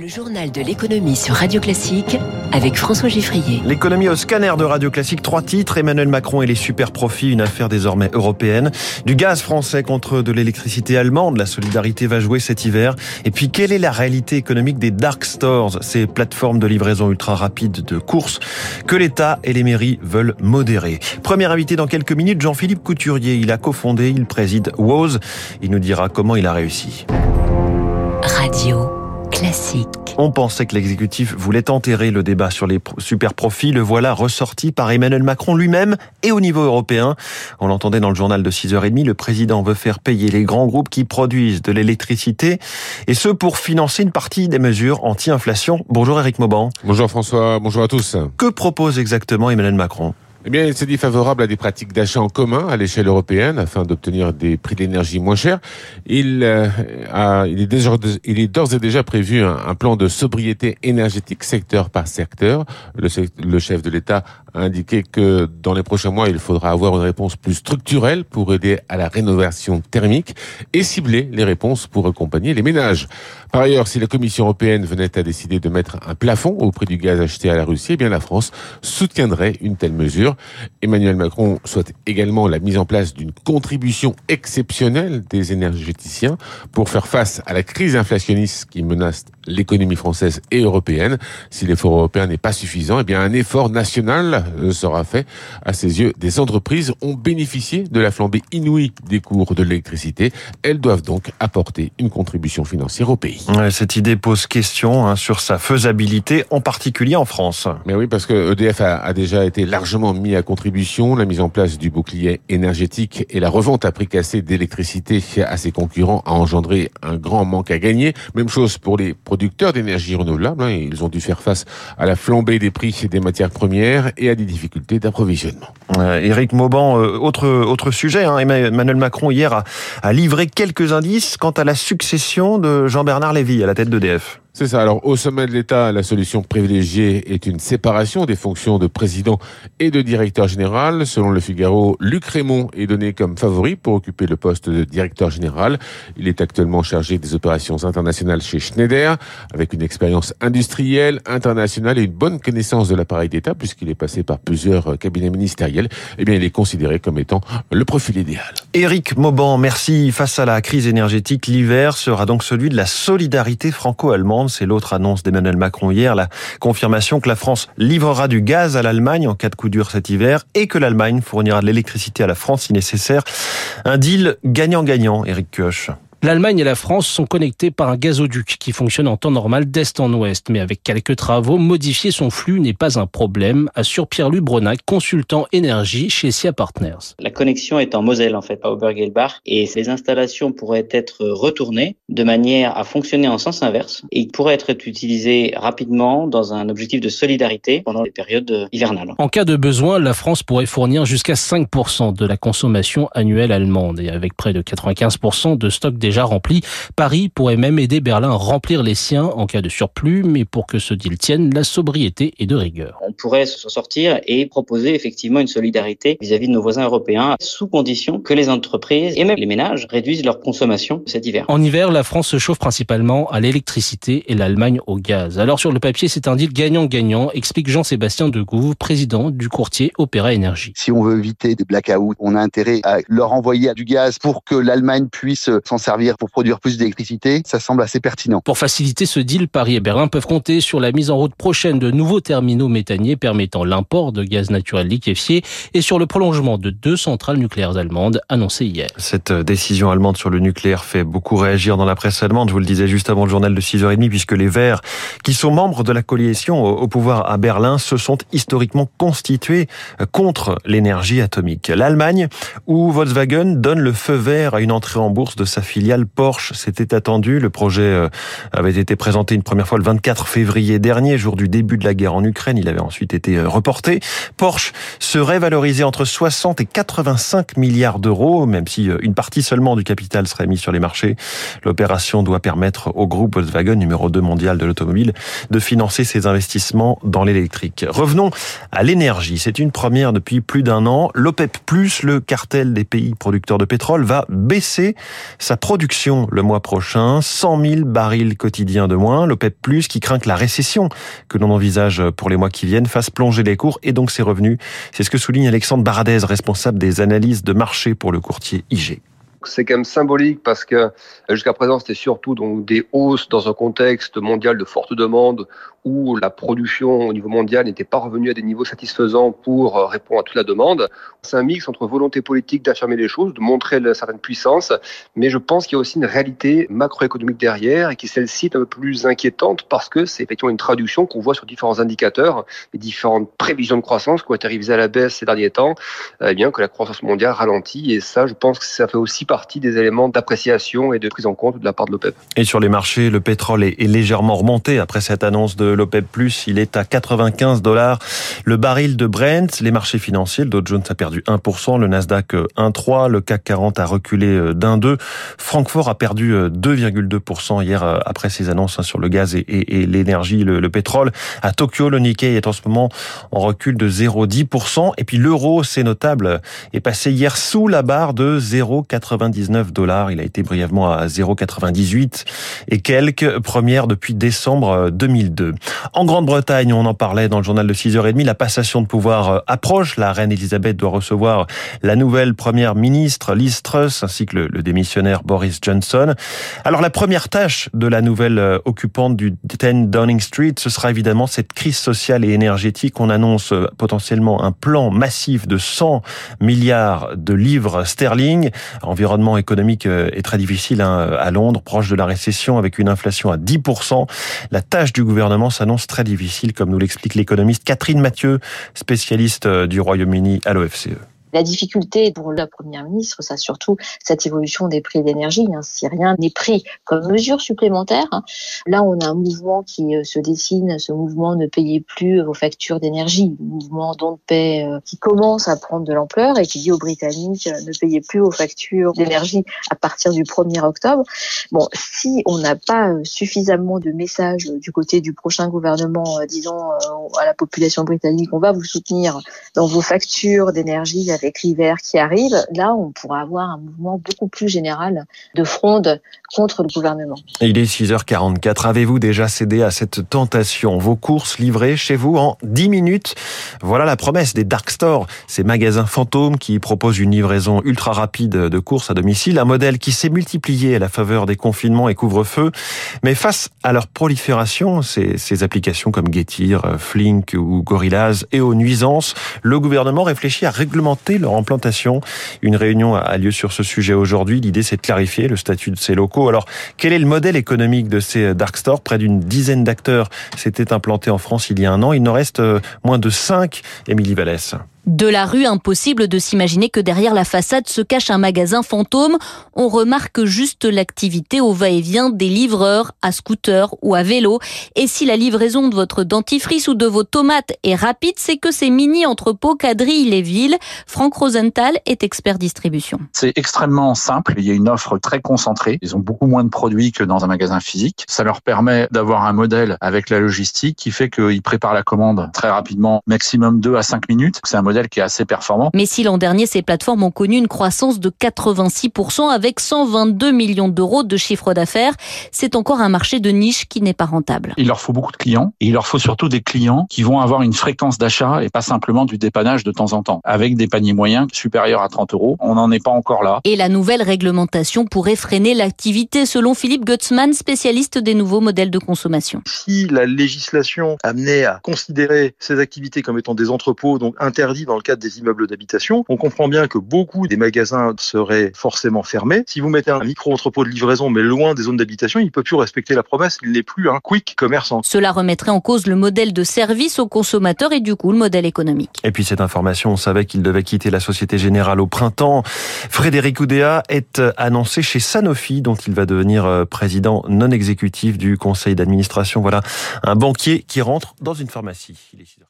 Le journal de l'économie sur Radio Classique avec François Giffrier. L'économie au scanner de Radio Classique, 3 titres, Emmanuel Macron et les super profits, une affaire désormais européenne. Du gaz français contre de l'électricité allemande, la solidarité va jouer cet hiver. Et puis, quelle est la réalité économique des dark stores, ces plateformes de livraison ultra rapide de courses que l'État et les mairies veulent modérer? Premier invité dans quelques minutes, Jean-Philippe Couturier. Il a cofondé, il préside Woz. Il nous dira comment il a réussi. Radio Classique. On pensait que l'exécutif voulait enterrer le débat sur les super profits. Le voilà ressorti par Emmanuel Macron lui-même et au niveau européen. On l'entendait dans le journal de 6h30. Le président veut faire payer les grands groupes qui produisent de l'électricité et ce pour financer une partie des mesures anti-inflation. Bonjour Eric Mauban. Bonjour François, bonjour à tous. Que propose exactement Emmanuel Macron ? Eh bien, il s'est dit favorable à des pratiques d'achat en commun à l'échelle européenne afin d'obtenir des prix de l'énergie moins chers. Il est d'ores et déjà prévu un plan de sobriété énergétique secteur par secteur. Le chef de l'État a indiqué que dans les prochains mois, il faudra avoir une réponse plus structurelle pour aider à la rénovation thermique et cibler les réponses pour accompagner les ménages. Par ailleurs, si la Commission européenne venait à décider de mettre un plafond au prix du gaz acheté à la Russie, eh bien la France soutiendrait une telle mesure. Emmanuel Macron souhaite également la mise en place d'une contribution exceptionnelle des énergéticiens pour faire face à la crise inflationniste qui menace l'économie française et européenne. Si l'effort européen n'est pas suffisant, eh bien un effort national sera fait. À ses yeux, des entreprises ont bénéficié de la flambée inouïe des cours de l'électricité. Elles doivent donc apporter une contribution financière au pays. Ouais, cette idée pose question sur sa faisabilité, en particulier en France. Mais oui, parce que EDF a déjà été largement mis à contribution. La mise en place du bouclier énergétique et la revente à prix cassé d'électricité à ses concurrents a engendré un grand manque à gagner. Même chose pour les producteurs d'énergie renouvelable. Ils ont dû faire face à la flambée des prix des matières premières et à des difficultés d'approvisionnement. Éric Mauban, autre sujet. Emmanuel Macron hier a livré quelques indices quant à la succession de Jean-Bernard Lévy à la tête d'EDF. C'est ça. Alors, au sommet de l'État, la solution privilégiée est une séparation des fonctions de président et de directeur général. Selon Le Figaro, Luc Rémont est donné comme favori pour occuper le poste de directeur général. Il est actuellement chargé des opérations internationales chez Schneider, avec une expérience industrielle, internationale et une bonne connaissance de l'appareil d'État, puisqu'il est passé par plusieurs cabinets ministériels. Eh bien, il est considéré comme étant le profil idéal. Éric Mauban, merci. Face à la crise énergétique, l'hiver sera donc celui de la solidarité franco-allemande. C'est l'autre annonce d'Emmanuel Macron hier, la confirmation que la France livrera du gaz à l'Allemagne en cas de coup dur cet hiver et que l'Allemagne fournira de l'électricité à la France si nécessaire. Un deal gagnant-gagnant, Éric Kioche. L'Allemagne et la France sont connectées par un gazoduc qui fonctionne en temps normal d'est en ouest. Mais avec quelques travaux, modifier son flux n'est pas un problème, assure Pierre-Luc Bronac, consultant énergie chez Sia Partners. La connexion est en Moselle, à Obergelbach, et les installations pourraient être retournées de manière à fonctionner en sens inverse et pourraient être utilisées rapidement dans un objectif de solidarité pendant les périodes hivernales. En cas de besoin, la France pourrait fournir jusqu'à 5% de la consommation annuelle allemande et avec près de 95% de stock déjà rempli. Paris pourrait même aider Berlin à remplir les siens en cas de surplus, mais pour que ce deal tienne, la sobriété est de rigueur. On pourrait s'en sortir et proposer effectivement une solidarité vis-à-vis de nos voisins européens, sous condition que les entreprises et même les ménages réduisent leur consommation cet hiver. En hiver, la France se chauffe principalement à l'électricité et l'Allemagne au gaz. Alors sur le papier, c'est un deal gagnant-gagnant, explique Jean-Sébastien Degou, président du courtier Opéra Énergie. Si on veut éviter des blackouts, on a intérêt à leur envoyer du gaz pour que l'Allemagne puisse s'en servir pour produire plus d'électricité, ça semble assez pertinent. Pour faciliter ce deal, Paris et Berlin peuvent compter sur la mise en route prochaine de nouveaux terminaux méthaniers permettant l'import de gaz naturel liquéfié et sur le prolongement de 2 centrales nucléaires allemandes annoncées hier. Cette décision allemande sur le nucléaire fait beaucoup réagir dans la presse allemande. Je vous le disais juste avant le journal de 6h30, puisque les Verts, qui sont membres de la coalition au pouvoir à Berlin, se sont historiquement constitués contre l'énergie atomique. L'Allemagne, où Volkswagen donne le feu vert à une entrée en bourse de sa filiale Porsche, c'était attendu. Le projet avait été présenté une première fois le 24 février dernier, jour du début de la guerre en Ukraine. Il avait ensuite été reporté. Porsche serait valorisé entre 60 et 85 milliards d'euros, même si une partie seulement du capital serait mise sur les marchés. L'opération doit permettre au groupe Volkswagen, numéro 2 mondial de l'automobile, de financer ses investissements dans l'électrique. Revenons à l'énergie. C'est une première depuis plus d'un an. L'OPEP+, le cartel des pays producteurs de pétrole, va baisser sa production production le mois prochain, 100 000 barils quotidiens de moins. L'OPEP+, qui craint que la récession que l'on envisage pour les mois qui viennent fasse plonger les cours et donc ses revenus. C'est ce que souligne Alexandre Baradez, responsable des analyses de marché pour le courtier IG. C'est quand même symbolique parce que jusqu'à présent, c'était surtout donc des hausses dans un contexte mondial de forte demande où la production au niveau mondial n'était pas revenue à des niveaux satisfaisants pour répondre à toute la demande. C'est un mix entre volonté politique d'affirmer les choses, de montrer une certaine puissance, mais je pense qu'il y a aussi une réalité macroéconomique derrière et qui celle-ci est un peu plus inquiétante parce que c'est effectivement une traduction qu'on voit sur différents indicateurs, les différentes prévisions de croissance qui ont été révisées à la baisse ces derniers temps, eh bien que la croissance mondiale ralentit et ça, je pense que ça fait aussi partie des éléments d'appréciation et de prise en compte de la part de l'OPEP. Et sur les marchés, le pétrole est légèrement remonté après cette annonce de l'OPEP+. Il est à $95 le baril de Brent. Les marchés financiers, le Dow Jones a perdu 1%, le Nasdaq 1,3%, le CAC 40 a reculé d'1,2%. Francfort a perdu 2,2% hier après ses annonces sur le gaz et l'énergie, le pétrole. À Tokyo, le Nikkei est en ce moment en recul de 0,10%. Et puis l'euro, c'est notable, est passé hier sous la barre de 0,99$. Il a été brièvement à 0,98 et quelques, première depuis décembre 2002. En Grande-Bretagne, on en parlait dans le journal de 6h30, la passation de pouvoir approche. La reine Elisabeth doit recevoir la nouvelle première ministre Liz Truss ainsi que le démissionnaire Boris Johnson. Alors la première tâche de la nouvelle occupante du 10 Downing Street, ce sera évidemment cette crise sociale et énergétique. On annonce potentiellement un plan massif de 100 milliards de livres sterling. L'environnement économique est très difficile à Londres, proche de la récession avec une inflation à 10%. La tâche du gouvernement s'annonce très difficile, comme nous l'explique l'économiste Catherine Mathieu, spécialiste du Royaume-Uni à l'OFCE. La difficulté pour la première ministre, c'est surtout cette évolution des prix d'énergie. Si rien n'est pris comme mesure supplémentaire, là on a un mouvement qui se dessine, ce mouvement ne payez plus vos factures d'énergie, le mouvement don't pay qui commence à prendre de l'ampleur et qui dit aux Britanniques ne payez plus vos factures d'énergie à partir du 1er octobre. Bon, si on n'a pas suffisamment de messages du côté du prochain gouvernement disant à la population britannique on va vous soutenir dans vos factures d'énergie avec l'hiver qui arrive, là on pourra avoir un mouvement beaucoup plus général de fronde contre le gouvernement. Il est 6h44. Avez-vous déjà cédé à cette tentation? Vos courses livrées chez vous en 10 minutes. Voilà la promesse des dark stores, ces magasins fantômes qui proposent une livraison ultra rapide de courses à domicile, un modèle qui s'est multiplié à la faveur des confinements et couvre-feu. Mais face à leur prolifération, ces applications comme Getir, Flink ou Gorillaz et aux nuisances, le gouvernement réfléchit à réglementer leur implantation. Une réunion a lieu sur ce sujet aujourd'hui. L'idée, c'est de clarifier le statut de ces locaux. Alors, quel est le modèle économique de ces dark stores? Près d'une dizaine d'acteurs s'étaient implantés en France il y a un an. Il n'en reste moins de 5. Émilie Vallès. De la rue, impossible de s'imaginer que derrière la façade se cache un magasin fantôme. On remarque juste l'activité au va-et-vient des livreurs à scooter ou à vélo. Et si la livraison de votre dentifrice ou de vos tomates est rapide, c'est que ces mini-entrepôts quadrillent les villes. Franck Rosenthal est expert distribution. C'est extrêmement simple. Il y a une offre très concentrée. Ils ont beaucoup moins de produits que dans un magasin physique. Ça leur permet d'avoir un modèle avec la logistique qui fait qu'ils préparent la commande très rapidement, maximum 2 à 5 minutes. C'est un modèle qui est assez performant. Mais si l'an dernier, ces plateformes ont connu une croissance de 86% avec 122 millions d'euros de chiffre d'affaires, c'est encore un marché de niche qui n'est pas rentable. Il leur faut beaucoup de clients et il leur faut surtout des clients qui vont avoir une fréquence d'achat et pas simplement du dépannage de temps en temps. Avec des paniers moyens supérieurs à 30 euros, on n'en est pas encore là. Et la nouvelle réglementation pourrait freiner l'activité selon Philippe Götzmann, spécialiste des nouveaux modèles de consommation. Si la législation amenait à considérer ces activités comme étant des entrepôts, donc interdits dans le cadre des immeubles d'habitation, on comprend bien que beaucoup des magasins seraient forcément fermés. Si vous mettez un micro-entrepôt de livraison, mais loin des zones d'habitation, il ne peut plus respecter la promesse, il n'est plus un quick commerçant. Cela remettrait en cause le modèle de service aux consommateurs et du coup le modèle économique. Et puis cette information, on savait qu'il devait quitter la Société Générale au printemps. Frédéric Oudéa est annoncé chez Sanofi, dont il va devenir président non exécutif du conseil d'administration. Voilà un banquier qui rentre dans une pharmacie. Il est